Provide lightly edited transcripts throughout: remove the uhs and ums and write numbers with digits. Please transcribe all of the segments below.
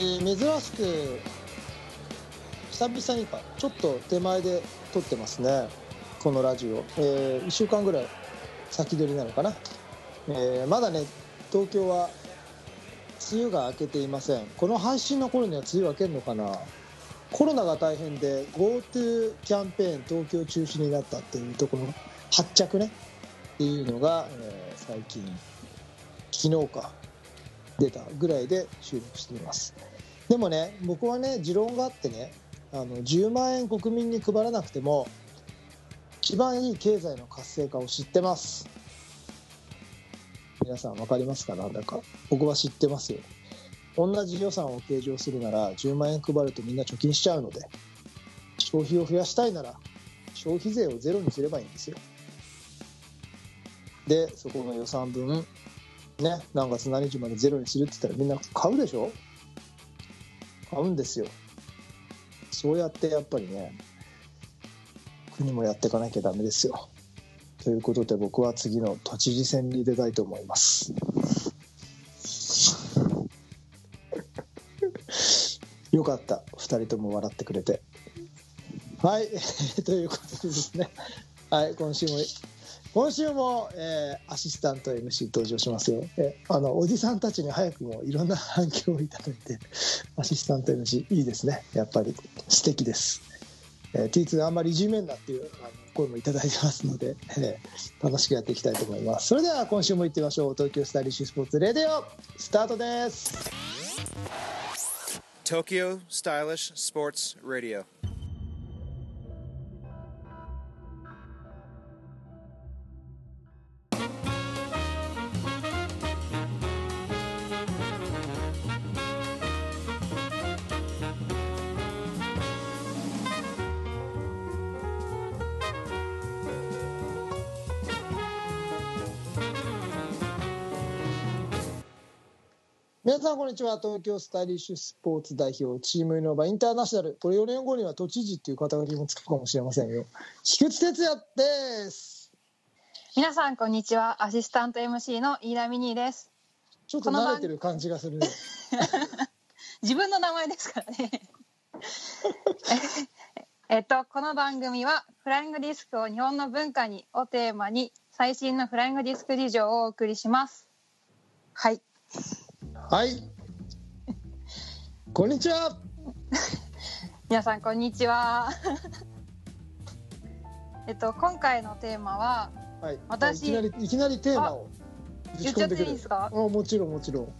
珍しく久々にかちょっと手前で撮ってますね、このラジオ。1週間ぐらい先取りなのかな。まだね、東京は梅雨が明けていません。この配信の頃には梅雨明けるのかな。コロナが大変で GoTo キャンペーン東京中止になったっていうところの発着ねっていうのが、最近昨日か出たぐらいで収録しています。でもね、僕はね持論があってね、10万円国民に配らなくても一番いい経済の活性化を知ってます。皆さん分かりますか？なんだか僕は知ってますよ。同じ予算を計上するなら10万円配るとみんな貯金しちゃうので、消費を増やしたいなら消費税をゼロにすればいいんですよ。でそこの予算分ね、何月何日までゼロにするって言ったらみんな買うでしょ。買うんですよ。そうやってやっぱりね国もやっていかなきゃダメですよ。ということで僕は次の都知事選に出たいと思います。よかった、2人とも笑ってくれて。はい、ということでですね、はい、今週も、アシスタント MC 登場しますよ。おじさんたちに早くもいろんな反響をいただいて、アシスタント MC いいですね、やっぱり素敵です。T2 あんまりいじめんなっていう声もいただいてますので、楽しくやっていきたいと思います。それでは今週もいってみましょう。東京スタイリッシュスポーツレディオスタートです。Tokyo Stylish Sports Radio。 皆さんこんにちは。東京スタイリッシュスポーツ代表チームイノーバインターナショナル、これ4年後には都知事っていう肩書きもつくかもしれませんよ、菊池哲也です。皆さんこんにちは。アシスタント MC の飯田美仁です。ちょっと慣れてる感じがする、ね、自分の名前ですからね。この番組はフライングディスクを日本の文化にをテーマに最新のフライングディスク事情をお送りします。はいはい、こんにちは。皆さんこんにちは。今回のテーマは、はい、私いきなりテーマを言っちゃっていいですか？もちろんもちろん。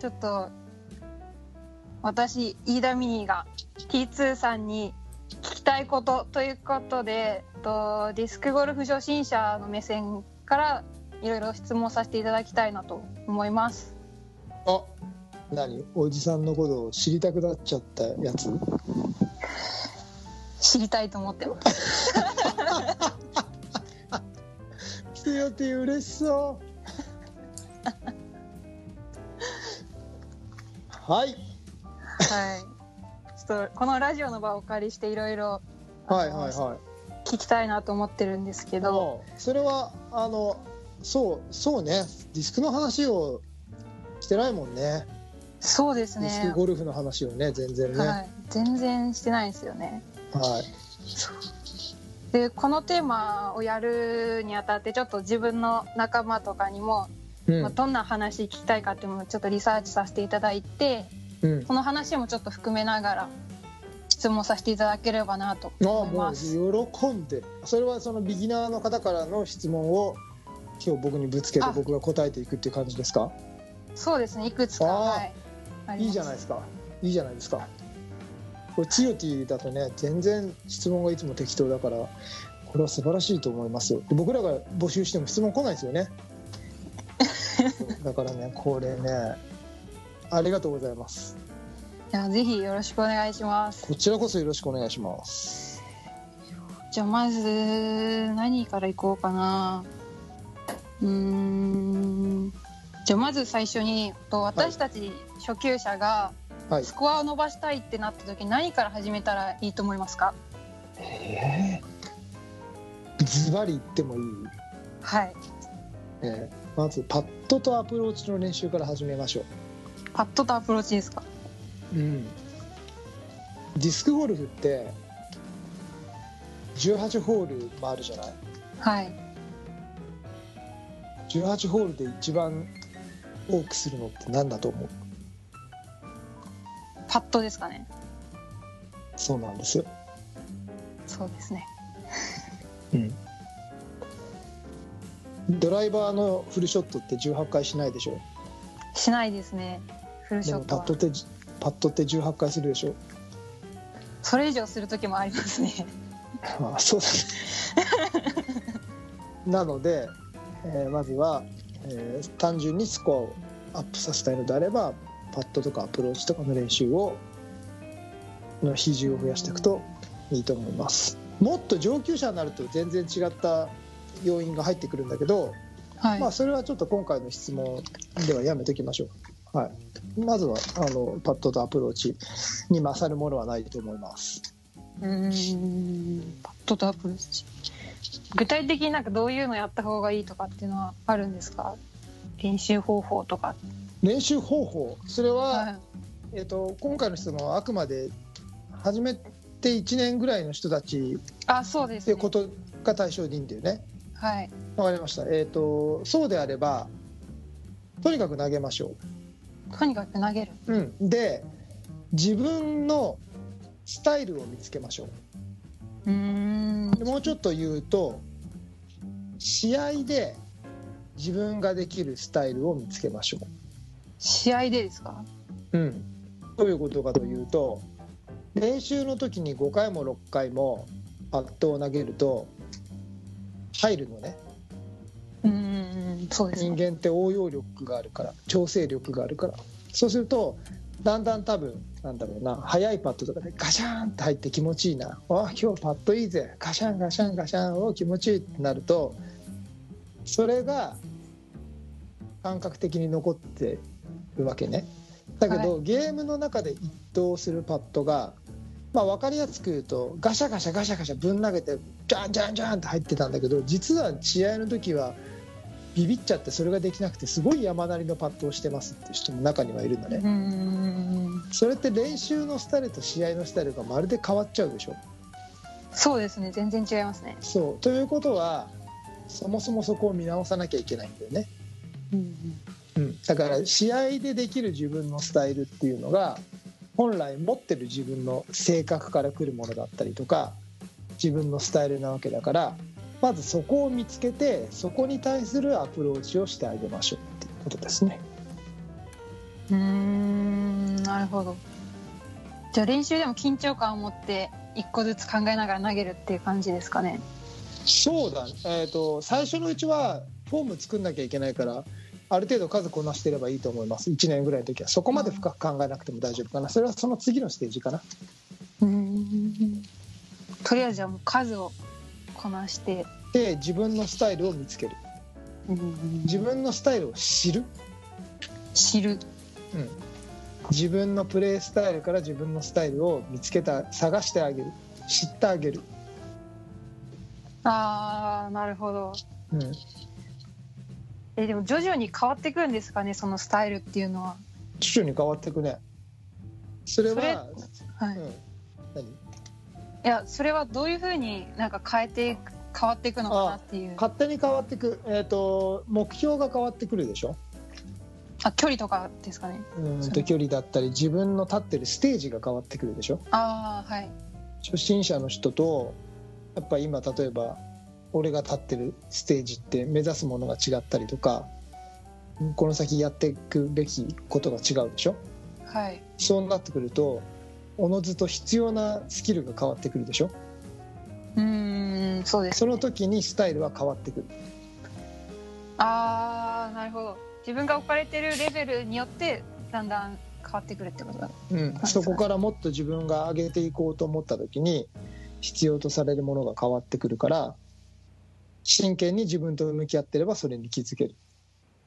ちょっと私飯田美仁が T2 さんに聞きたいことということで、ディスクゴルフ初心者の目線からいろいろ質問させていただきたいなと思います。あ、何？おじさんのことを知りたくなっちゃったやつ？知りたいと思ってます。来てよって嬉しそう。はい。はい。ちょっとこのラジオの場をお借りしていろいろ。はいはいはい。聞きたいなと思ってるんですけど。それはそうね、ディスクの話を。してないもんね。そうですね。ディスクゴルフの話をね、全然ね、はい、全然してないんですよね。はい。で、このテーマをやるにあたってちょっと自分の仲間とかにも、どんな話聞きたいかっていうのをちょっとリサーチさせていただいて、その話もちょっと含めながら質問させていただければなと思います。もう喜んで。それはそのビギナーの方からの質問を今日僕にぶつけて僕が答えていくっていう感じですか？そうですね、いくつか、はい、いいじゃないですか。いいじゃないですか。これツヨティだとね、全然質問がいつも適当だから、これは素晴らしいと思いますよ。僕らが募集しても質問来ないですよね。だからね、これね、ありがとうございます。いや、ぜひよろしくお願いします。こちらこそよろしくお願いします。じゃあまず何からいこうかな。じゃあまず最初に、私たち初級者がスコアを伸ばしたいってなった時、何から始めたらいいと思いますか？ズバリ言ってもいい？はい、まずパットとアプローチの練習から始めましょう。パットとアプローチですか？うん、ディスクゴルフって18ホールもあるじゃない。はい。18ホールで一番多くするのって何だと思う？パットですかね。そうなんですよ。そうですね。うん。ドライバーのフルショットって18回しないでしょ？しないですね。フルショットは。でもパットって18回するでしょ？それ以上する時もありますね。ああ、そうだね。なので、まずは、単純にスコアをアップさせたいのであれば、パットとかアプローチとかの練習をの比重を増やしていくといいと思います。もっと上級者になると全然違った要因が入ってくるんだけど、はい、まあ、それはちょっと今回の質問ではやめておきましょう。はい、まずはパットとアプローチに勝るものはないと思います。パットとアプローチ、具体的になんかどういうのやった方がいいとかっていうのはあるんですか？練習方法とか。練習方法、それは、はい、今回の質問はあくまで始めて1年ぐらいの人たちってことが対象でいいんだよね。はい、わかりました。そうであればとにかく投げましょう。とにかく投げる。うん、で自分のスタイルを見つけましょう。もうちょっと言うと、試合で自分ができるスタイルを見つけましょう。試合でですか？うん、どういうことかというと、練習の時に5回も6回もパットを投げると入るのね。そうですね。人間って応用力があるから、調整力があるから、そうするとだんだん多分なんだろうな、速いパットとかでガシャンって入って気持ちいいな、あ今日パットいいぜ、ガシャンガシャンガシャンを気持ちいいってなると、それが感覚的に残ってるわけね。だけど、はい、ゲームの中で一投するパットが、まあ、分かりやすく言うとガシャガシャガシャガシャぶん投げてジャンジャンジャンって入ってたんだけど、実は試合の時はビビっちゃってそれができなくてすごい山なりのパットをしてますっていう人も中にはいるんだね。うん、それって練習のスタイルと試合のスタイルがまるで変わっちゃうでしょ。そうですね、全然違いますね。そうということは、そもそもそこを見直さなきゃいけないんだよね。うんうんうん、だから試合でできる自分のスタイルっていうのが本来持ってる自分の性格からくるものだったりとか、自分のスタイルなわけだから、まずそこを見つけて、そこに対するアプローチをしてあげましょうっていうことですね。なるほど。じゃあ練習でも緊張感を持って一個ずつ考えながら投げるっていう感じですかね。そうだね。最初のうちはフォーム作んなきゃいけないから、ある程度数こなしてればいいと思います。1年ぐらいの時はそこまで深く考えなくても大丈夫かな。それはその次のステージかな。とりあえずはもう数をこなしてで自分のスタイルを見つける。自分のスタイルを知る、うん、自分のプレースタイルから自分のスタイルを見つけた、探してあげる、知ってあげる。あー、なるほど。うん、でも徐々に変わってくるんですかね、そのスタイルっていうのは。徐々に変わってくね。それは、はい、うん、何？いや、それはどういうふうになんか変わっていくのかなっていう。勝手に変わっていく、目標が変わってくるでしょ。あ、距離とかですかね。距離だったり自分の立ってるステージが変わってくるでしょ。ああ、はい。初心者の人とやっぱ今例えば。俺が立ってるステージって目指すものが違ったりとか、この先やっていくべきことが違うでしょ。はい。そうなってくるとおのずと必要なスキルが変わってくるでしょ。そうですね。その時にスタイルは変わってくる。ああ、なるほど。自分が置かれてるレベルによってだんだん変わってくるってことだ。うん。そこからもっと自分が上げていこうと思った時に必要とされるものが変わってくるから。真剣に自分と向き合ってればそれに気づける。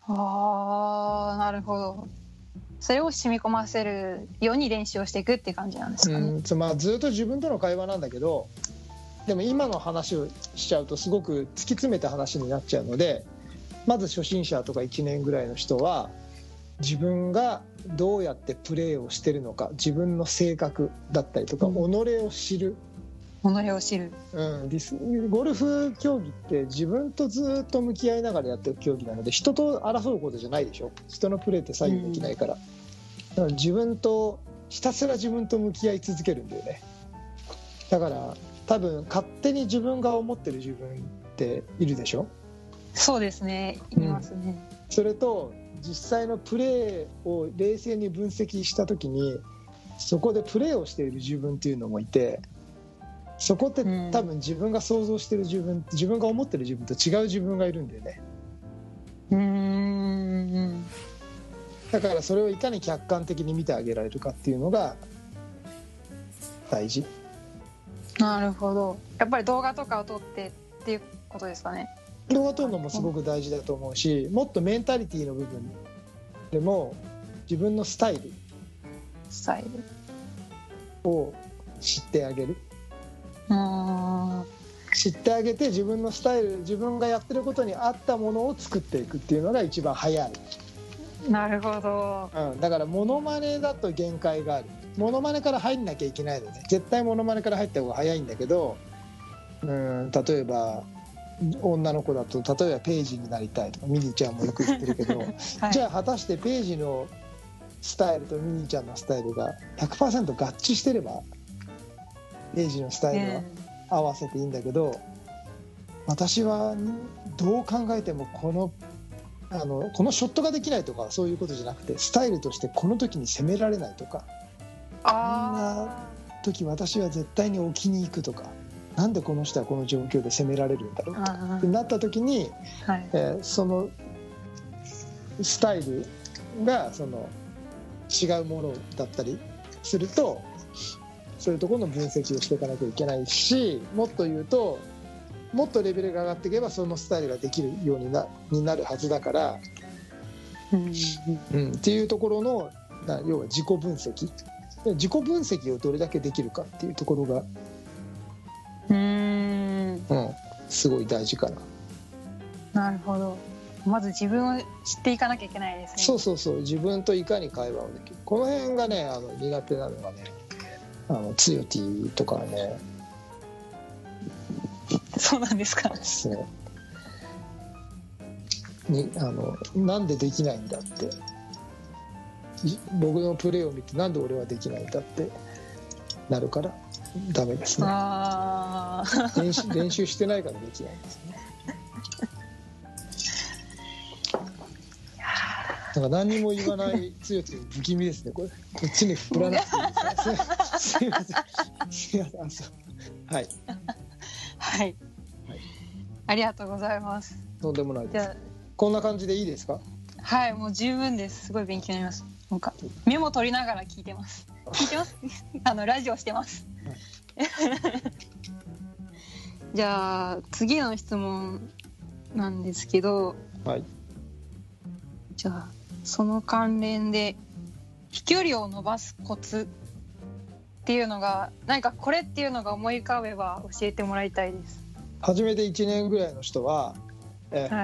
ああ、なるほど。それを染み込ませるように練習をしていくって感じなんですかね。まあ、ずっと自分との会話なんだけど、でも今の話をしちゃうとすごく突き詰めた話になっちゃうので、まず初心者とか1年ぐらいの人は自分がどうやってプレーをしてるのか、自分の性格だったりとか、己を知る、ゴルフ競技って自分とずっと向き合いながらやっていく競技なので、人と争うことじゃないでしょ。人のプレーって左右できないから、だから自分とひたすら自分と向き合い続けるんだよね。だから多分勝手に自分が思ってる自分っているでしょ。そうですね、いますね、それと実際のプレーを冷静に分析した時に、そこでプレーをしている自分っていうのもいて、そこって多分自分が想像してる自分、自分が思ってる自分と違う自分がいるんだよね。だからそれをいかに客観的に見てあげられるかっていうのが大事。なるほど。やっぱり動画とかを撮ってっていうことですかね。動画撮るのもすごく大事だと思うし、もっとメンタリティの部分でも自分のスタイルを知ってあげる。知ってあげて、自分のスタイル、自分がやってることに合ったものを作っていくっていうのが一番早い。なるほど、だからモノマネだと限界がある。モノマネから入んなきゃいけないのね。絶対モノマネから入った方が早いんだけど、例えば女の子だと例えばページになりたいとか、ミニちゃんもよく言ってるけど、はい、じゃあ果たしてページのスタイルとミニちゃんのスタイルが 100% 合致してればページのスタイルは合わせていいんだけど、私はどう考えてもこのショットができないとか、そういうことじゃなくて、スタイルとしてこの時に攻められないとか、こんな時私は絶対に置きに行くとか、なんでこの人はこの状況で攻められるんだろうとかってなった時に、そのスタイルがその違うものだったりすると、そういうところの分析をしていかなきゃいけないし、もっと言うと、もっとレベルが上がっていけばそのスタイルができるようになるはずだから、っていうところの要は自己分析、自己分析をどれだけできるかっていうところがすごい大事かな。なるほど。まず自分を知っていかなきゃいけないですね。そう自分といかに会話をできる、この辺がね苦手なのがね、ツヨティとかね。そうなんですか。ですね。なんでできないんだって、僕のプレーを見てなんで俺はできないんだってなるからダメですね。練習してないからできないですね。なんか何にも言わない強くて不気味ですね。こっちに振らなくていいですね。すいません。はい、ありがとうございます。とんでもないです。こんな感じでいいですか？はい、もう十分です。すごい勉強になります。なんかメモ取りながら聞いてます。ラジオしてます。じゃあ次の質問なんですけど、じゃあその関連で飛距離を伸ばすコツっていうのが、何かこれっていうのが思い浮かべば教えてもらいたいです。初めて1年ぐらいの人は、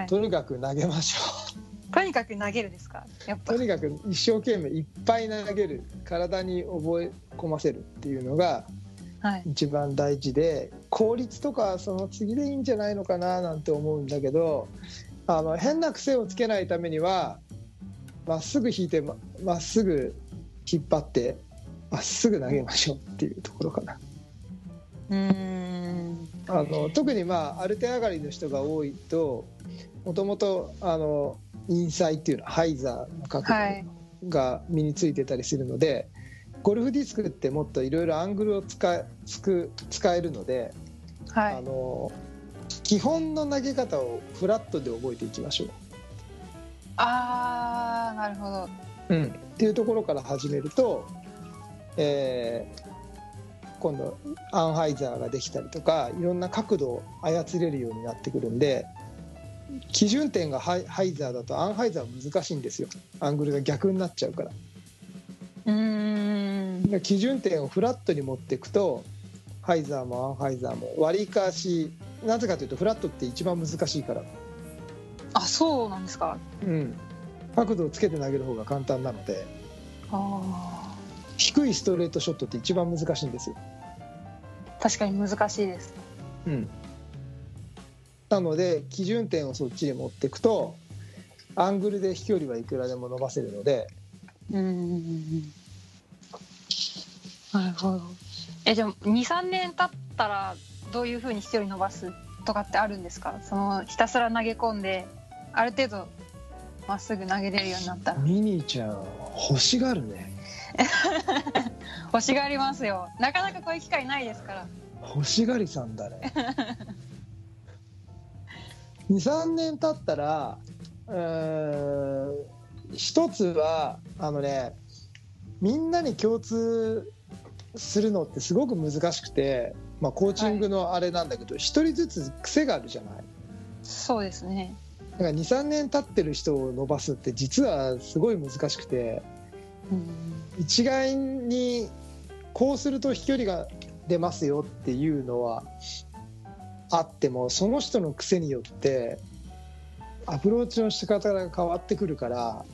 とにかく投げましょう。とにかく投げるですか？やっぱとにかく一生懸命いっぱい投げる、体に覚え込ませるっていうのが一番大事で、効率とかその次でいいんじゃないのかななんて思うんだけど、変な癖をつけないためには、まっすぐ引いてまっすぐ引っ張ってまっすぐ投げましょうっていうところかな。特にアルテ上がりの人が多いと、もともとインサイっていうのはハイザーの角度が身についてたりするので、ゴルフディスクってもっといろいろアングルを使えるので、基本の投げ方をフラットで覚えていきましょう。なるほど、っていうところから始めると、今度アンハイザーができたりとか、いろんな角度を操れるようになってくるんで、基準点がハイザーだとアンハイザーは難しいんですよ。アングルが逆になっちゃうから。基準点をフラットに持っていくと、ハイザーもアンハイザーも割りかし、なぜかというとフラットって一番難しいから。そうなんですか。角度をつけて投げる方が簡単なので、あ、低いストレートショットって一番難しいんですよ。確かに難しいです、うん、なので基準点をそっちに持っていくとアングルで飛距離はいくらでも伸ばせるので。なるほど。じゃあ 2,3 年経ったらどういう風に飛距離伸ばすとかってあるんですか？そのひたすら投げ込んである程度まっすぐ投げれるようになったら。ミニーちゃん欲しがるね欲しがりますよ。なかなかこういう機会ないですから。欲しがりさんだね2,3 年経ったら一つはみんなに共通するのってすごく難しくて、まあ、コーチングのあれなんだけど、一人ずつ癖があるじゃない。そうですね。だから 2,3 年経ってる人を伸ばすって実はすごい難しくて、一概にこうすると飛距離が出ますよっていうのはあっても、その人の癖によってアプローチの仕方が変わってくるから、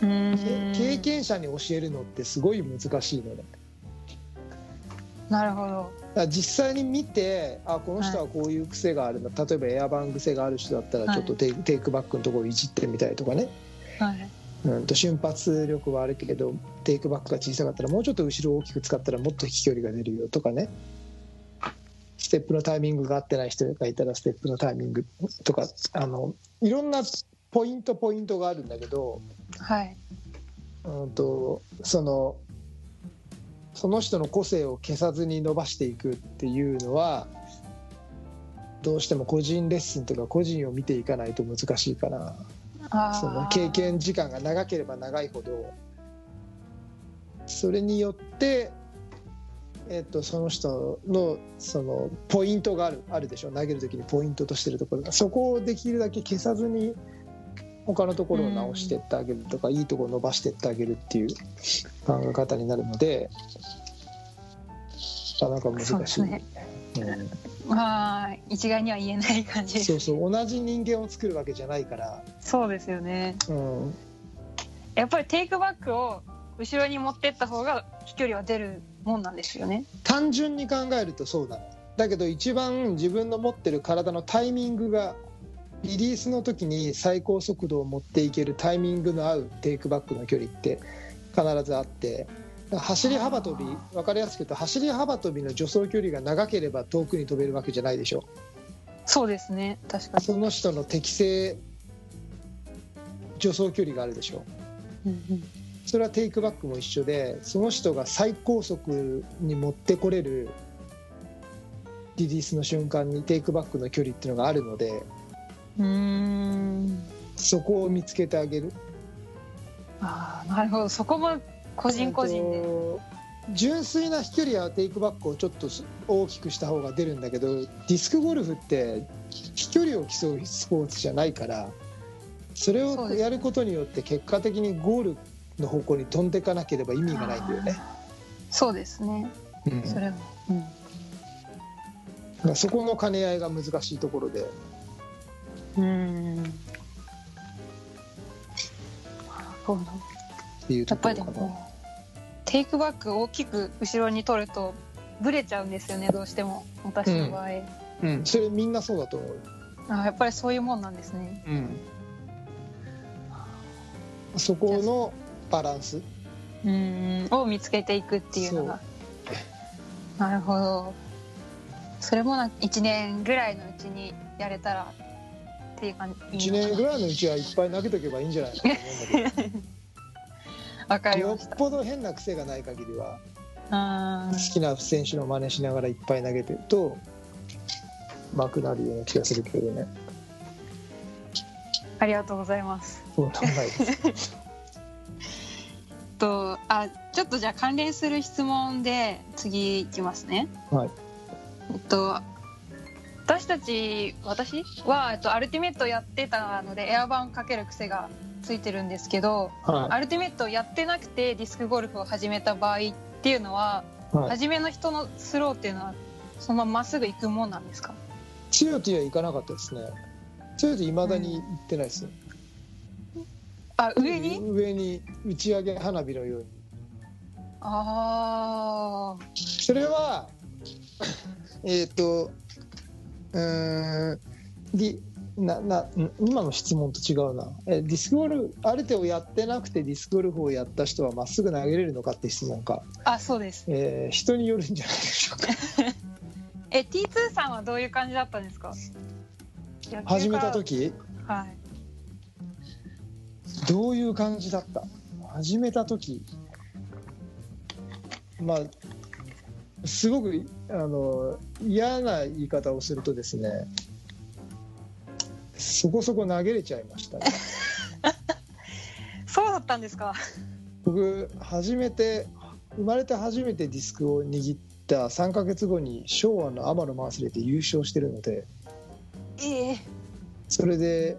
経験者に教えるのってすごい難しいのね。なるほど。だ実際に見て、あ、この人はこういう癖があるんだ、はい、例えばエアバン癖がある人だったらちょっとテイクバックのところをいじってみたりとかね、はい、瞬発力はあるけれどテイクバックが小さかったらもうちょっと後ろを大きく使ったらもっと飛距離が出るよとかね、ステップのタイミングが合ってない人がいたらステップのタイミングとか、いろんなポイントがあるんだけど、はい、その人の個性を消さずに伸ばしていくっていうのはどうしても個人レッスンとか個人を見ていかないと難しいかな。その経験時間が長ければ長いほどそれによって、その人のそのポイントがあるでしょ。投げる時にポイントとしてるところが、そこをできるだけ消さずに他のところを直してってあげるとか、いいところを伸ばしてってあげるっていう考え方になるので、なかなか難しい。まあ一概には言えない感じ。そうそう、同じ人間を作るわけじゃないから。そうですよね、うん、やっぱりテイクバックを後ろに持ってった方が飛距離は出るもんなんですよね。単純に考えるとそうだね。だけど一番自分の持ってる体のタイミングが、リリースの時に最高速度を持っていけるタイミングの合うテイクバックの距離って必ずあって、走り幅跳び、分かりやすく言うと走り幅跳びの助走距離が長ければ遠くに飛べるわけじゃないでしょ。そうですね、確かに。その人の適正助走距離があるでしょ、うんうん、それはテイクバックも一緒で、その人が最高速に持ってこれるリリースの瞬間にテイクバックの距離っていうのがあるので、そこを見つけてあげる。あ、なるほど。そこも個人個人で。純粋な飛距離はテイクバックをちょっと大きくした方が出るんだけど、ディスクゴルフって飛距離を競うスポーツじゃないから、それをやることによって結果的にゴールの方向に飛んでいかなければ意味がないんだよね。そうですね、うん、それは、うん、そこの兼ね合いが難しいところで。やっぱりでもテイクバックを大きく後ろに取るとブレちゃうんですよね、どうしても、私の場合、うんうん、それみんなそうだと思う。あ、やっぱりそういうもんなんですね、うん、そこのバランスを見つけていくっていうのが。なるほど。それも1年ぐらいのうちにやれたらっていう感じ。1年ぐらいのうちはいっぱい投げとけばいいんじゃないかと思うんだけどよっぽど変な癖がない限りは、好きな選手の真似しながらいっぱい投げてるとうまくなるような気がするけどね。ありがとうございます。そうなんですちょっとじゃあ関連する質問で次いきますね。はい、私は、アルティメットやってたのでエアバンかける癖がついてるんですけど、はい、アルティメットやってなくてディスクゴルフを始めた場合っていうのは、はい、初めの人のスローっていうのはそのまままっすぐ行くもんなんですか？強くは行かなかったですね。強くいまだに行ってないですね、うん、あ、上に？上に打ち上げ花火のように。ああ。それは今の質問と違うな。ディスクゴルフある程度やってなくてディスクゴルフをやった人はまっすぐ投げれるのかって質問か。あ、そうです、人によるんじゃないでしょうかT2 さんはどういう感じだったんですか？始めた時、はい、どういう感じだった？始めた時、まあすごく嫌な言い方をするとですね、そこそこ投げれちゃいました、ね、そうだったんですか？僕生まれて初めてディスクを握った3ヶ月後に昭和の天野マースレで優勝してるので、それで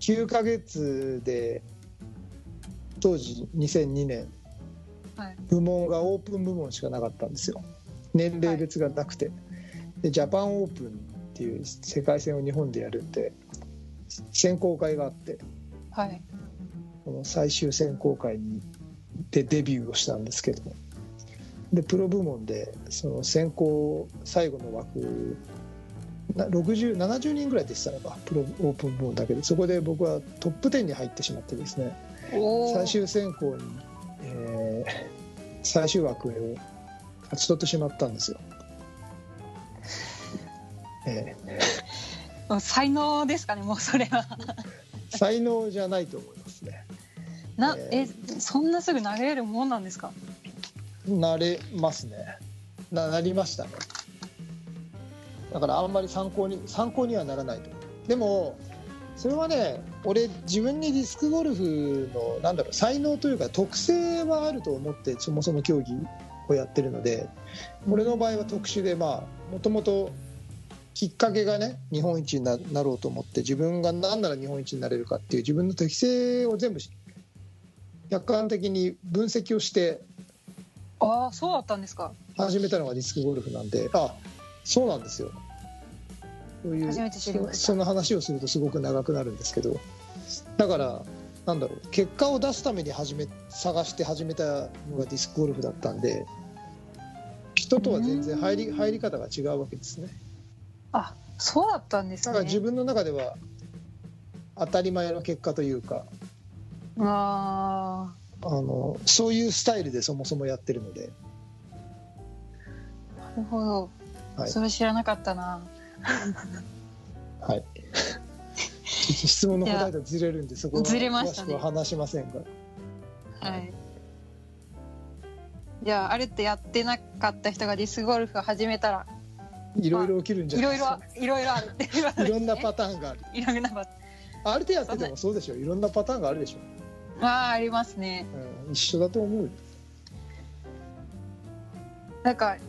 9ヶ月で当時2002年、はい、部門がオープン部門しかなかったんですよ。年齢別がなくて、はい、でジャパンオープンっていう世界戦を日本でやるんで選考会があって、はい、この最終選考会でデビューをしたんですけど、でプロ部門でその選考最後の枠70人ぐらいでしたのがプロオープン部門だけで、そこで僕はトップ10に入ってしまってですね、最終選考に、最終枠を勝ち取ってしまったんですよ。才能ですかね、もうそれは才能じゃないと思いますね。そんなすぐ投げれるもんなんですか？なれますね。 なりましたね。だからあんまり参考にはならないと。でもそれはね、俺自分にディスクゴルフの才能というか特性はあると思ってそもそも競技をやってるので、俺の場合は特殊で、まあもともときっかけがね、日本一になろうと思って自分が何なら日本一になれるかっていう自分の適性を全部客観的に分析をして、ああそうだったんですか、始めたのがディスクゴルフなんで。あ、そうなんですよ。そういうその話をするとすごく長くなるんですけど、だから結果を出すために探して始めたのがディスクゴルフだったんで、人とは全然入り方が違うわけですね。あ、そうだったんですね。だから自分の中では当たり前の結果というか、そういうスタイルでそもそもやってるので。なるほど、はい、それ知らなかったなはい質問の答えとずれるんでそこは詳しくは話しませんが、ね、はい。じゃああれってやってなかった人がディスクゴルフを始めたらいろいろ起きるんじゃないですか。いろいろあるって言われて、いろんなパターンがある。いろんなパターン。ある程度やっててもそうでしょ。いろんなパターンがあるでしょ。まあありますね。うん、一緒だと思う。なんかど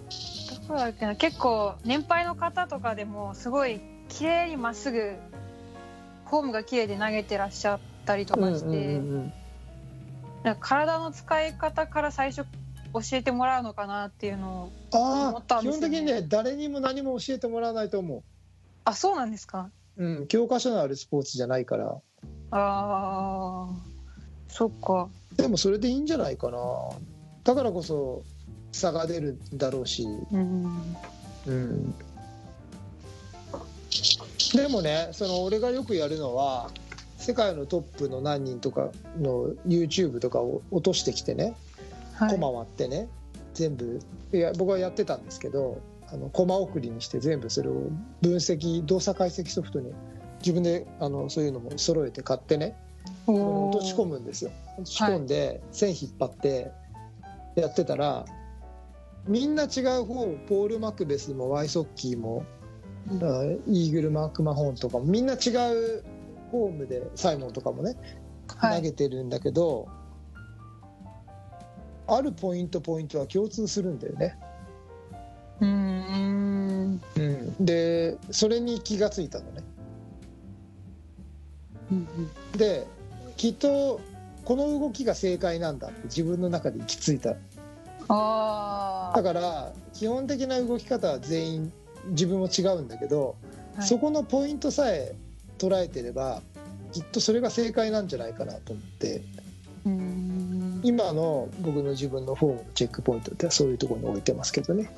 こだっけな、結構年配の方とかでもすごい綺麗にまっすぐフォームが綺麗で投げてらっしゃったりとかして、なんか体の使い方から最初教えてもらうのかなっていうのを思ったんですよね。基本的にね、誰にも何も教えてもらわないと思う。あ、そうなんですか。うん、教科書のあるスポーツじゃないから。あー、そっか。でもそれでいいんじゃないかな。だからこそ差が出るだろうし、でもね、その俺がよくやるのは世界のトップの何人とかの YouTube とかを落としてきてね、コマ割ってね、全部僕はやってたんですけど、コマ送りにして全部それを動作解析ソフトに自分でそういうのも揃えて買ってね、落とし込むんですよ。落とし込んで、はい、線引っ張ってやってたらみんな違う方、ポール・マクベスもワイソッキーも、イーグル・マクマホンとかもみんな違うフォームで、サイモンとかもね、投げてるんだけど、はい、あるポイントは共通するんだよね。でそれに気がついたのね。できっとこの動きが正解なんだって自分の中で行き着いた。だから基本的な動き方は全員自分も違うんだけど、はい、そこのポイントさえ捉えてればきっとそれが正解なんじゃないかなと思って、今の僕の自分のフォームのチェックポイントってそういうところに置いてますけどね。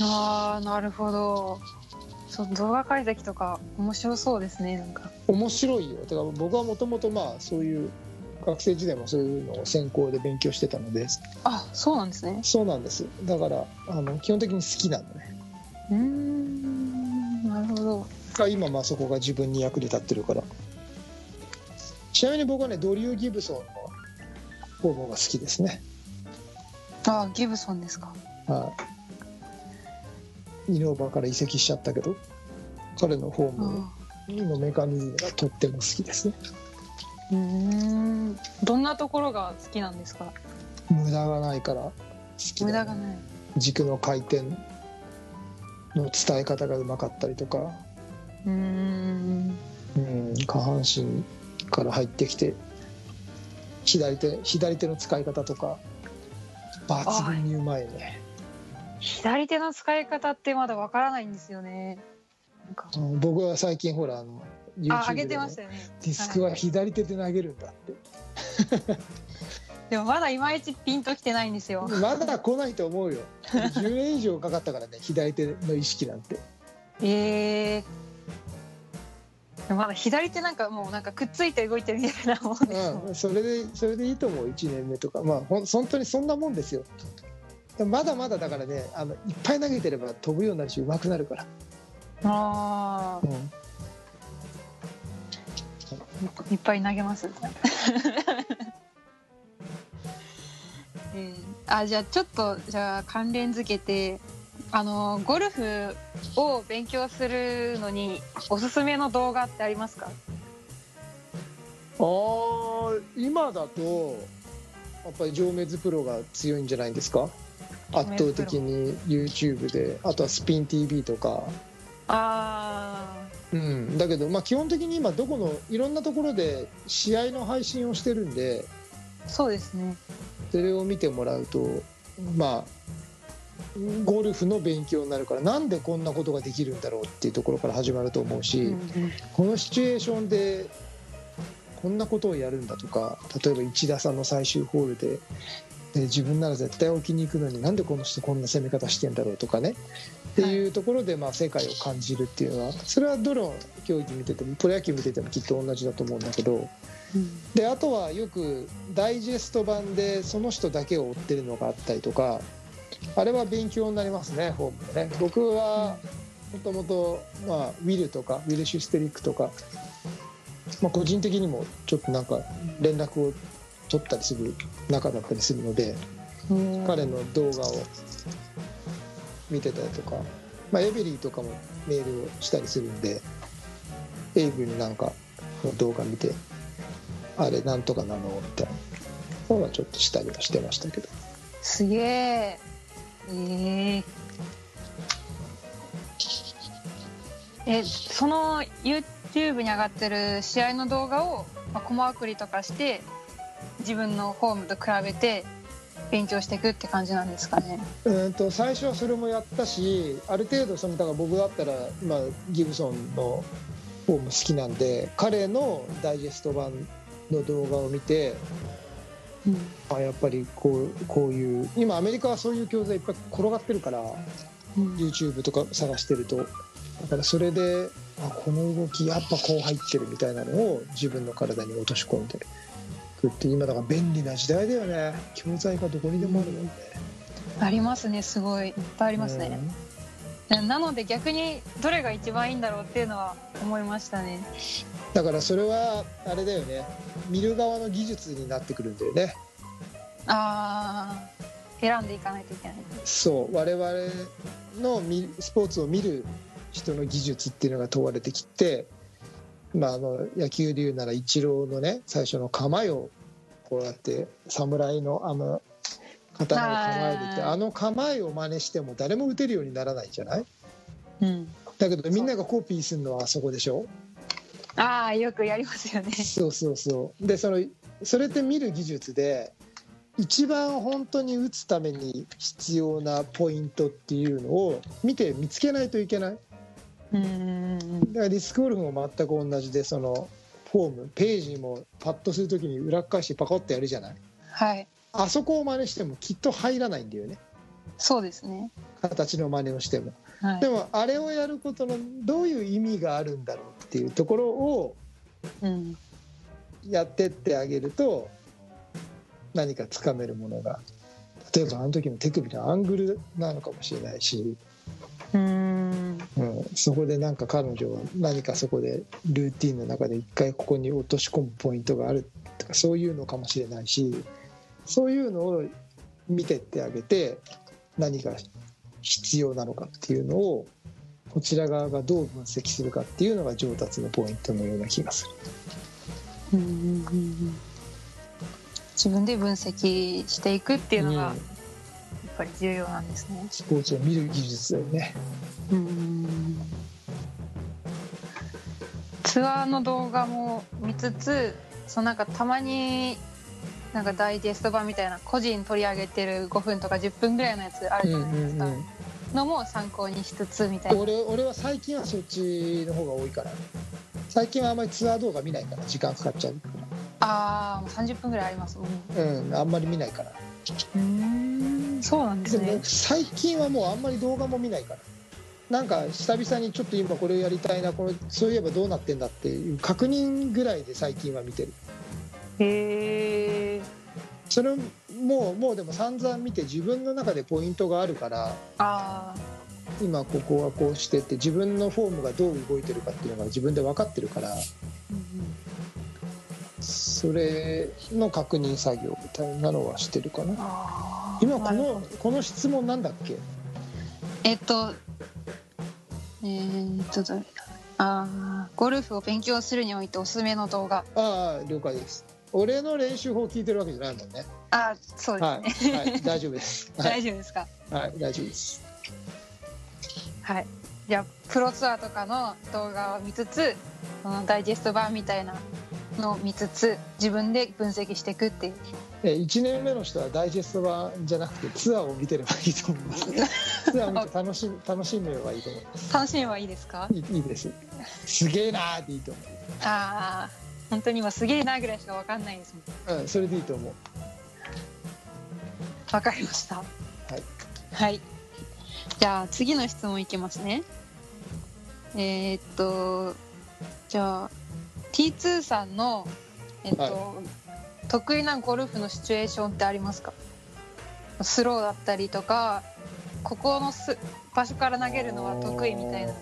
あー、なるほど。そう、動画解析とか面白そうですね。なんか面白いよ。だから僕はもともとそういう学生時代もそういうのを専攻で勉強してたので。あ、そうなんですね。そうなんです。だから基本的に好きなんだね。なるほど。今そこが自分に役に立ってるから。ちなみに僕はね、ドリュー・ギブソンの方法が好きですね。あ、ギブソンですか。はい、イノーバーから移籍しちゃったけど、彼のフォームのメカニズムがとっても好きですね。どんなところが好きなんですか？無駄がないから好き、ね。無駄がない。軸の回転の伝え方がうまかったりとか、下半身から入ってきて左手の使い方とか抜群にうまいね。左手の使い方ってまだわからないんですよね。なんか僕は最近ほらYouTube で、ね、ディスクは左手で投げるんだって、はい、でもまだいまいちピンときてないんですよ。まだ来ないと思うよ。10年以上かかったからね、左手の意識なんて。まだ左手なんかくっついて動いてるみたいなもんですもん。それでいいと思う。1年目とか本当にそんなもんですよ。まだまだだからね、いっぱい投げてれば飛ぶようになるし上手くなるから。ああ、いっぱい投げます、じゃあちょっと関連づけてゴルフを勉強するのにおすすめの動画ってありますか？今だとやっぱり上目プロが強いんじゃないですか、圧倒的に YouTube で。あとはスピン TV とか。だけど基本的に今どこのいろんなところで試合の配信をしてるんで。そうですね。それを見てもらうとゴルフの勉強になるから、なんでこんなことができるんだろうっていうところから始まると思うし、このシチュエーションでこんなことをやるんだとか、例えば1打差の最終ホールで自分なら絶対置きに行くのになんでこの人こんな攻め方してんだろうとかね、っていうところで世界を感じるっていうのは、それはどの競技見ててもプロ野球見ててもきっと同じだと思うんだけど、であとはよくダイジェスト版でその人だけを追ってるのがあったりとか、あれは勉強になりますね、フォームでね。僕はもともとウィルとかウィル・シュステリックとか、個人的にもちょっと連絡を取ったりする仲だったりするので、彼の動画を見てたりとか、エベリーとかもメールをしたりするんで、エイブに動画見てあれなんとかなのみたいなのはちょっとしたりはしてましたけど。すげえ。そのYouTube に上がってる試合の動画をコマ送りとかして自分のフォームと比べて勉強していくって感じなんですかね。最初はそれもやったし、ある程度だから僕だったらギブソンのフォーム好きなんで彼のダイジェスト版の動画を見て、やっぱりこういう今アメリカはそういう教材いっぱい転がってるから、YouTube とか探してると、だからそれでこの動きやっぱこう入ってるみたいなのを自分の体に落とし込んでくって、今だから便利な時代だよね。教材がどこにでもあるもんね。ありますね、すごいいっぱいありますね。なので逆にどれが一番いいんだろうっていうのは思いましたね。だからそれはあれだよね、見る側の技術になってくるんだよね。選んでいかないといけない。そう、我々のスポーツを見る人の技術っていうのが問われてきて、野球でいうならイチローのね、最初の構えをこうやって侍の刀を構えるって、あの構えを真似しても誰も打てるようにならないじゃない、だけどみんながコピーするのはそこでしょ。よくやりますよね。そうで、それって見る技術で一番本当に打つために必要なポイントっていうのを見て見つけないといけない。だからディスクゴルフも全く同じで、そのフォームページもパッとするときに裏返してパコッとやるじゃない、はい、あそこを真似してもきっと入らないんだよね。そうですね、形の真似をしても、はい、でもあれをやることのどういう意味があるんだろうっていうところをやってってあげると、何かつかめるものが、例えばあの時の手首のアングルなのかもしれないし、そこでなんか彼女は何かそこでルーティンの中で一回ここに落とし込むポイントがあるとか、そういうのかもしれないし、そういうのを見てってあげて、何が必要なのかっていうのをこちら側がどう分析するかっていうのが上達のポイントのような気がする。自分で分析していくっていうのがやっぱり重要なんですね。スポーツを見る技術だよね。ツアーの動画も見つつ、そのなんかたまになんかダイジェスト版みたいな個人取り上げてる5分とか10分ぐらいのやつあるじゃないですか、のも参考にしつつみたいな。俺は最近はそっちの方が多いから、最近はあんまりツアー動画見ないから時間かかっちゃう。ああ、30分ぐらいありますもん。あんまり見ないから。そうなんですね。でも最近はもうあんまり動画も見ないから、なんか久々にちょっと今これをやりたいな、これそういえばどうなってんだっていう確認ぐらいで最近は見てる。それもうでも散々見て自分の中でポイントがあるから、今ここはこうしてって自分のフォームがどう動いてるかっていうのが自分で分かってるから、それの確認作業みたいなのはしてるかな。今この質問なんだっけ？ゴルフを勉強するにおいておすすめの動画。ああ、了解です。俺の練習法を聞いてるわけじゃないもんね。あ、そうですね。はい、大丈夫です。大丈夫ですか？はい、大丈夫です。はい。じゃあプロツアーとかの動画を見つつ、このダイジェスト版みたいなのを見つつ、自分で分析していくっていう。1年目の人はダイジェスト版じゃなくてツアーを見てればいいと思います。ツアーを見て楽しめばいいと思います。楽しめばいいですか？いいです。すげえなーでいいと思う。ああ、本当に今すげえなーぐらいしか分かんないですもん。それでいいと思う。分かりました。はい、はい、じゃあ次の質問いきますね。じゃあ T2 さんのはい、得意なゴルフのシチュエーションってありますか？スローだったりとか、ここの場所から投げるのは得意みたいな。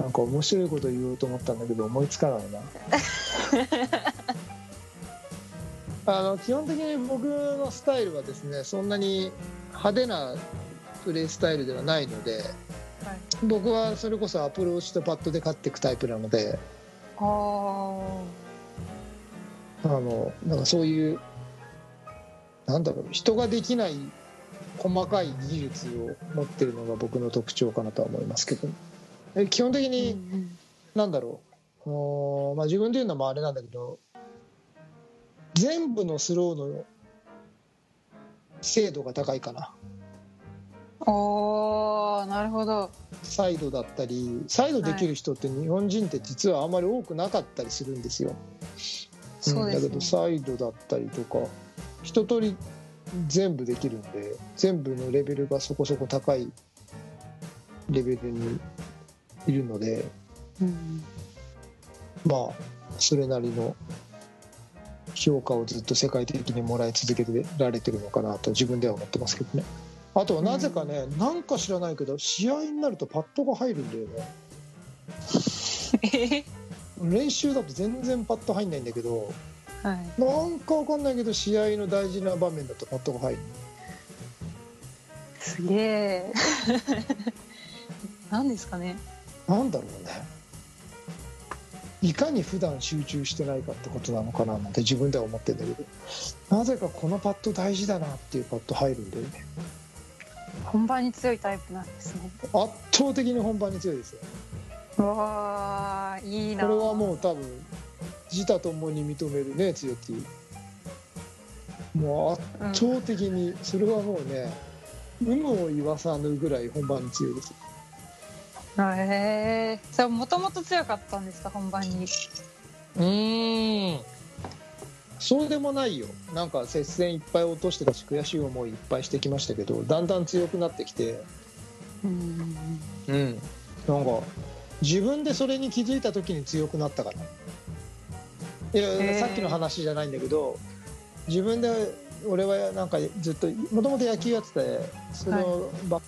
なんか面白いこと言おうと思ったんだけど思いつかないな。基本的に僕のスタイルはですね、そんなに派手なプレースタイルではないので、はい、僕はそれこそアプローチとパッドで勝っていくタイプなので、なんかそういう、なんだろう、人ができない細かい技術を持ってるのが僕の特徴かなとは思いますけど、基本的に、なんだろう、自分で言うのもあれなんだけど、全部のスローの精度が高いかな。なるほど。サイドだったり、サイドできる人って日本人って実はあまり多くなかったりするんですよ。そうですね。だけどサイドだったりとか一通り全部できるんで、全部のレベルがそこそこ高いレベルにいるので、まあそれなりの評価をずっと世界的にもらい続けてられてるのかなと自分では思ってますけどね。あとはなぜかね、なんか知らないけど試合になるとパットが入るんだよね。練習だと全然パット入んないんだけど、なんかわかんないけど試合の大事な場面だとパットが入る。すげえ。何ですかね。なんだろうね。いかに普段集中してないかってことなのかななんて自分では思ってるんだけど、なぜかこのパット大事だなっていうパット入るんだよね。本番に強いタイプなんですね。圧倒的に本番に強いですよ。わー、いいな。これはもう多分自他ともに認めるね、強気。もう圧倒的に、それはもうね、有無を言わさぬぐらい本番に強いです。へえ、それもともと強かったんですか、本番に。そうでもないよ。なんか接戦いっぱい落としてたし、悔しい思いいっぱいしてきましたけど、だんだん強くなってきて、なんか自分でそれに気づいた時に強くなったかな。いや、さっきの話じゃないんだけど、自分で俺はなんかずっともともと野球やってて、そのバッ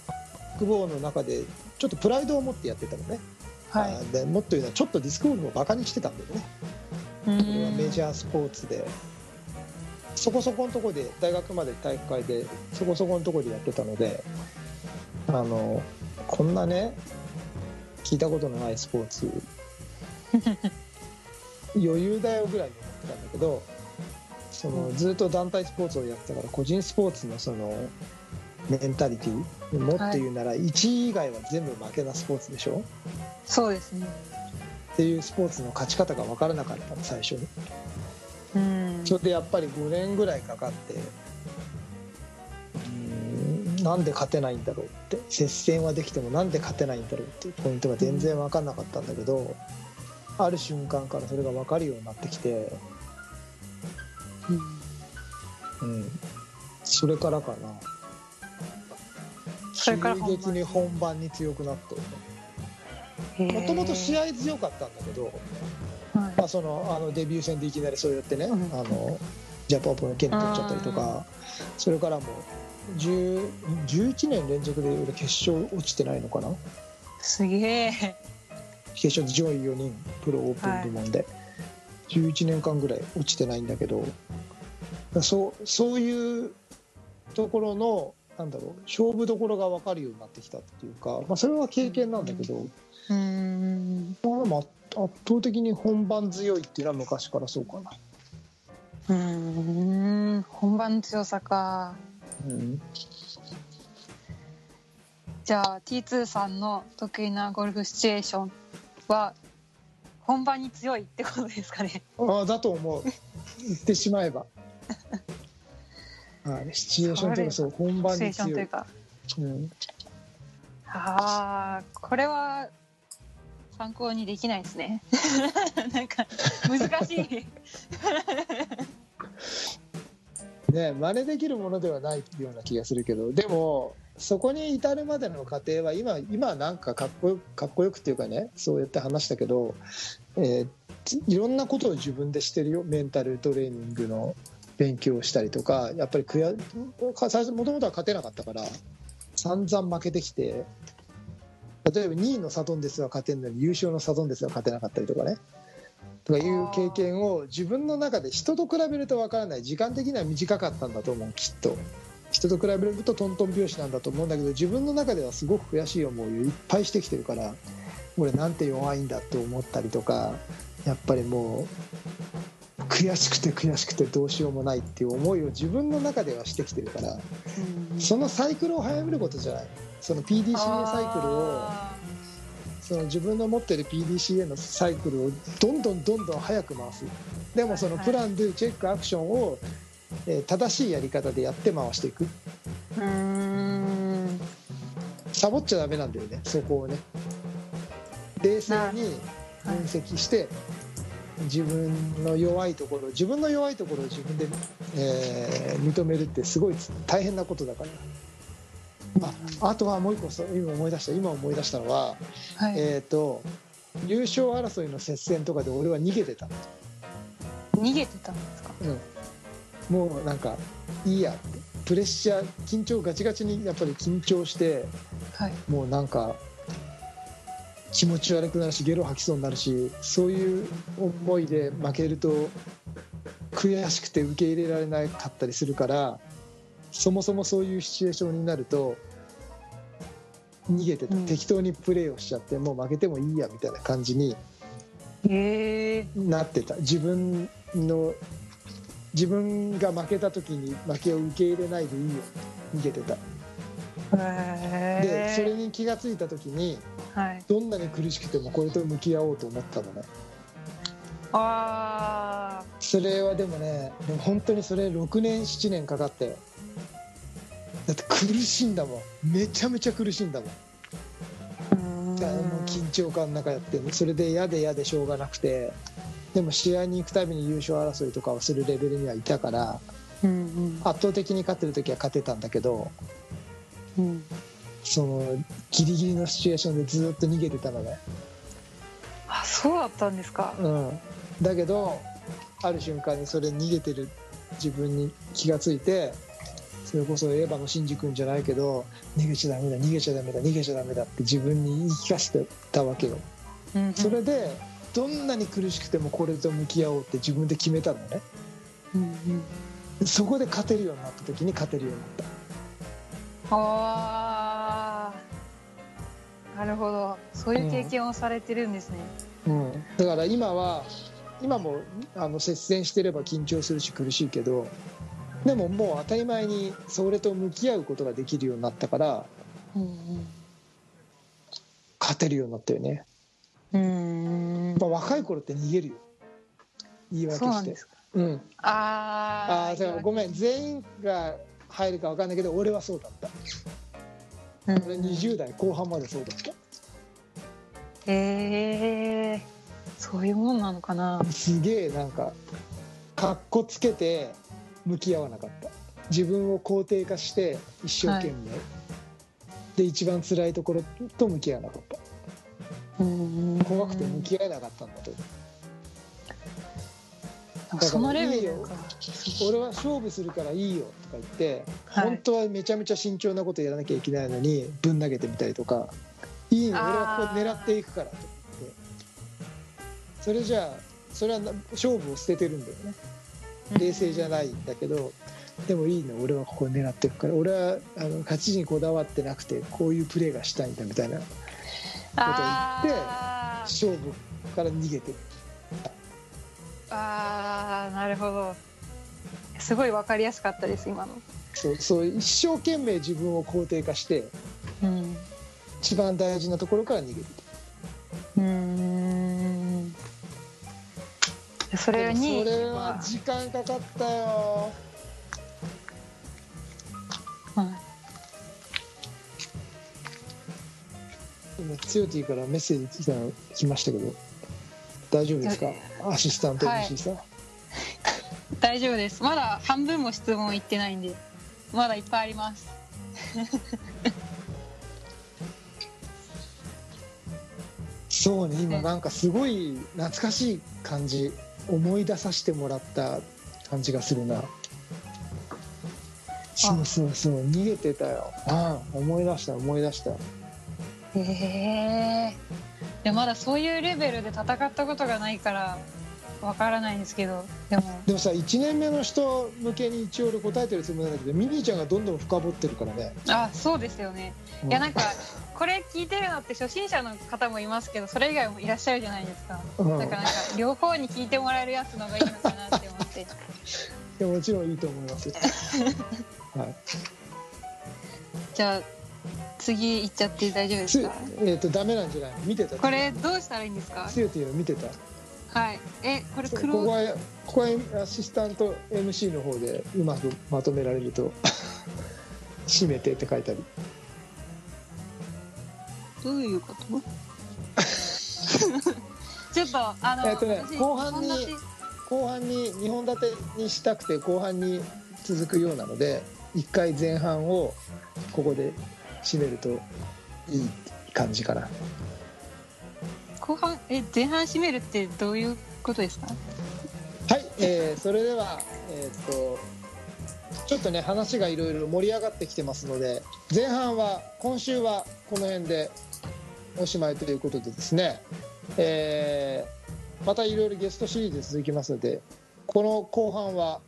クボールの中でちょっとプライドを持ってやってたのね、でもっと言うのはちょっとディスクボールをバカにしてたんだよね。これはメジャースポーツでそこそこのところで、大学まで体育会でそこそこのところでやってたので、こんなね、聞いたことのないスポーツ余裕だよぐらいに思ってたんだけど、そのずっと団体スポーツをやってたから、個人スポーツのそのメンタリティー、もっと言うなら1位以外は全部負けなスポーツでしょ。そうですね。っていうスポーツの勝ち方が分からなかったの、最初に。それでやっぱり5年ぐらいかかって、なんで勝てないんだろうって、接戦はできてもなんで勝てないんだろうっていうポイントが全然分かんなかったんだけど、ある瞬間からそれが分かるようになってきて、それからかな、急激に本番に強くなって。もともと試合強かったんだけど、デビュー戦でいきなりそうやってね、ジャパンオープンの権利取っちゃったりとか、それからもう11年連続で決勝落ちてないのかな。すげえ。決勝上位4人プロオープン部門で、11年間ぐらい落ちてないんだけど、そういうところのなんだろう、勝負どころが分かるようになってきたっていうか、それは経験なんだけど、圧倒的に本番強いっていうのは昔からそうかな。本番の強さか。じゃあ T2 さんの得意なゴルフシチュエーションは本番に強いってことですかね。だと思う。言ってしまえばシチュエーションというか、そう、本番に強い。これは参考にできないですね。なんか難しい。ね、真似できるものではないような気がするけど、でもそこに至るまでの過程は、今なんかかっこよくっていうかね、そうやって話したけど、いろんなことを自分でしてるよ。メンタルトレーニングの勉強をしたりとか、やっぱり最初もともとは勝てなかったから散々負けてきて、例えば2位のサドンデスは勝てんのに優勝のサドンデスは勝てなかったりとかね、とかいう経験を自分の中で、人と比べると分からない、時間的には短かったんだと思う、きっと。人と比べるとトントン拍子なんだと思うんだけど、自分の中ではすごく悔しい思いをいっぱいしてきてるから、俺なんて弱いんだと思ったりとか、やっぱりもう悔しくて悔しくてどうしようもないっていう思いを自分の中ではしてきてるから、そのサイクルを早めることじゃない。その PDCA サイクルを、その自分の持ってる PDCA のサイクルをどんどんどんどん早く回す。でもそのプラン、ドゥ、チェック、アクションを正しいやり方でやって回していく。サボっちゃダメなんだよね、そこをね。冷静に分析して自分の弱いところを自分で、認めるってすごい大変なことだから。あとはもう一個、今思い出したのは、優勝争いの接戦とかで俺は逃げてた。逃げてたんですか。もうなんかいいやって、プレッシャー、緊張、ガチガチにやっぱり緊張して、もうなんか気持ち悪くなるし、ゲロ吐きそうになるし、そういう思いで負けると悔しくて受け入れられなかったりするから、そもそもそういうシチュエーションになると逃げてた、適当にプレーをしちゃって、もう負けてもいいやみたいな感じになってた。自分が負けた時に負けを受け入れないでいいよ、逃げてた。でそれに気がついた時に、どんなに苦しくてもこれと向き合おうと思ったのね。それはでもね、本当にそれ6年7年かかって、だって苦しいんだもん、めちゃめちゃ苦しいんだもん。もう緊張感の中やってる、それで嫌でしょうがなくて、でも試合に行くたびに優勝争いとかをするレベルにはいたから、うんうん、圧倒的に勝ってる時は勝てたんだけど、うん、そのギリギリのシチュエーションでずっと逃げてたのね。あ、そうだったんですか。うん、だけどある瞬間にそれ逃げてる自分に気がついて、それこそエヴァのシンジ君じゃないけど、逃げちゃダメだ逃げちゃダメだ逃げちゃダメだって自分に言い聞かせてたわけよ、うんうん、それでどんなに苦しくてもこれと向き合おうって自分で決めたのね、うんうん、そこで勝てるようになった時に勝てるようになった。ああ、なるほど、そういう経験をされてるんですね、うんうん、だから今も接戦してれば緊張するし苦しいけど、でももう当たり前にそれと向き合うことができるようになったから、うんうん、勝てるようになったよね。まあ、若い頃って逃げるよ、言い訳して。そうなんですか。うん、ああ、ごめん、全員が入るか分かんないけど俺はそうだった、うんうん、俺20代後半までそうだった。へえ、そういうもんなのかな。すげえなんかかっこつけて向き合わなかった、自分を肯定化して一生懸命、はい、で一番辛いところと向き合わなかった。うん、怖くて向き合えなかったんだと思う。だからそのレベルいいよ、俺は勝負するからいいよとか言って、はい、本当はめちゃめちゃ慎重なことやらなきゃいけないのにぶん投げてみたりとか、いいの俺はここ狙っていくからと思って、それじゃあそれは勝負を捨ててるんだよね。冷静じゃないんだけど、でもいいの俺はここ狙っていくから、俺は勝ちにこだわってなくてこういうプレーがしたいんだみたいなことを言って勝負から逃げてる。ああ、なるほど、すごい分かりやすかったです今の。そう一生懸命自分を肯定化して、うん、一番大事なところから逃げる。それは時間かかったよ、はい、今ツヨティからメッセージ来ましたけど大丈夫ですか、アシスタントMCさん、はい、大丈夫です。まだ半分も質問いってないんでまだいっぱいありますそうね、今なんかすごい懐かしい感じ、思い出させてもらった感じがするな。そう逃げてたよ。ああ、思い出した。へえ。でまだそういうレベルで戦ったことがないからわからないんですけど、でもさ、1年目の人向けに一応俺答えてるつもりなんだけど、ミニーちゃんがどんどん深掘ってるからね。あ、そうですよね、うん、いやなんかこれ聞いてるのって初心者の方もいますけど、それ以外もいらっしゃるじゃないですか、うん、だからなんか両方に聞いてもらえるやつのがいいのかなって思っていや、もちろんいいと思います、はい、じゃあ次行っちゃって大丈夫ですか。ダメなんじゃない、見てた、これどうしたらいいんですか。強いというの見てた、はい、これ黒、ここはアシスタント MC の方でうまくまとめられると締めてって書いたり、どういうことちょっと後半に2本立てにしたくて後半に続くようなので、1回前半をここで締めるといい感じかな。後半前半締めるってどういうことですか。はい、それでは、ちょっとね話がいろいろ盛り上がってきてますので、前半は今週はこの辺でおしまいということでですね、またいろいろゲストシリーズ続きますので、この後半は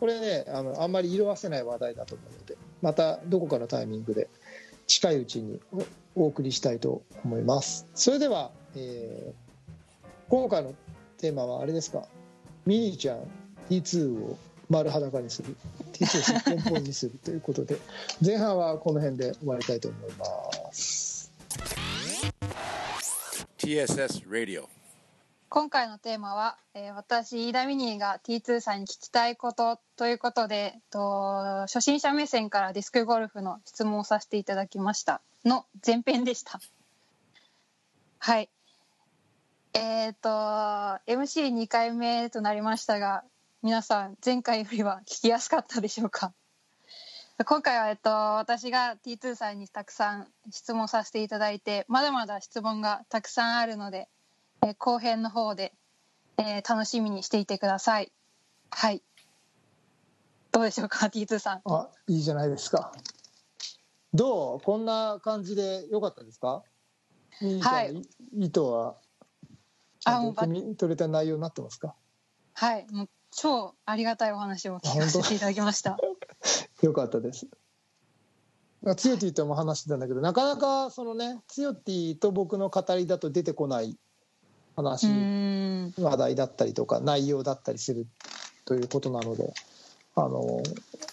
これねあんまり色あせない話題だと思うので、またどこかのタイミングで近いうちにお送りしたいと思います。それでは、今回のテーマはあれですか、ミニーちゃん T2 を丸裸にする、 T2 をポンポンにするということで前半はこの辺で終わりたいと思います。TSS Radio 今回のテーマは、私飯田ミニーが T2 さんに聞きたいことということで、初心者目線からディスクゴルフの質問をさせていただきましたの前編でした。はい、MC2 回目となりましたが、皆さん前回よりは聞きやすかったでしょうか。今回は、私が T2 さんにたくさん質問させていただいて、まだまだ質問がたくさんあるので、後編の方で、楽しみにしていてください。はい。どうでしょうか、T2 さん。あ、いいじゃないですか。どう？こんな感じで良かったですか？はい。意図は、汲み取れた内容になってますか？はい。もう超ありがたいお話を聞かせていただきました。よかったです。ツヨティとも話してたんだけど、なかなかそのね、ツヨティと僕の語りだと出てこない話、話題だったりとか内容だったりするということなので、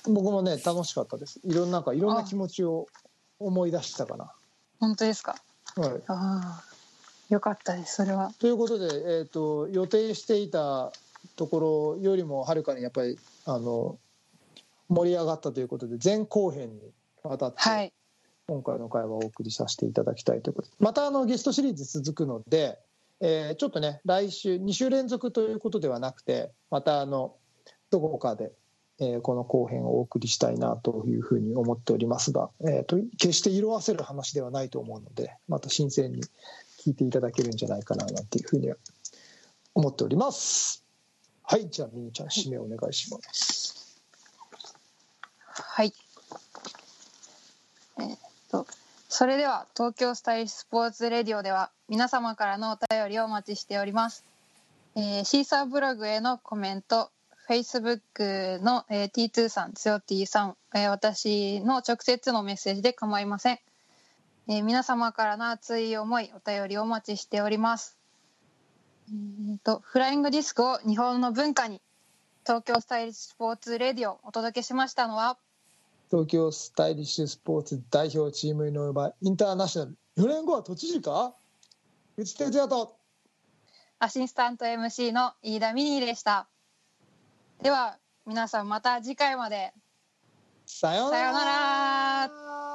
僕もね楽しかったです。いろんな気持ちを思い出したかな。本当ですか？はい。あ、よかったです、それは。ということで、予定していたところよりもはるかにやっぱり盛り上がったということで、前後編にわたって、はい、今回の会話をお送りさせていただきたいということで、またゲストシリーズ続くので、ちょっとね来週2週連続ということではなくて、またどこかで、この後編をお送りしたいなというふうに思っておりますが、決して色あせる話ではないと思うので、また新鮮に聞いていただけるんじゃないかななんていうふうには思っております。はい、じゃあミニちゃん、締めお願いします。はい、それでは東京スタイリッシュスポーツレディオでは皆様からのお便りをお待ちしております。シーサーブログへのコメント、Facebook の、T2 さん、つよ T さん、私の直接のメッセージで構いません。皆様からの熱い思い、お便りをお待ちしております。フライングディスクを日本の文化に、東京スタイリッシュスポーツレディオをお届けしましたのは、東京スタイリッシュスポーツ代表チームのインターナショナル、4年後は都知事か、内哲也とアシスタント MC の飯田ミニーでした。では皆さん、また次回まで。さようなら。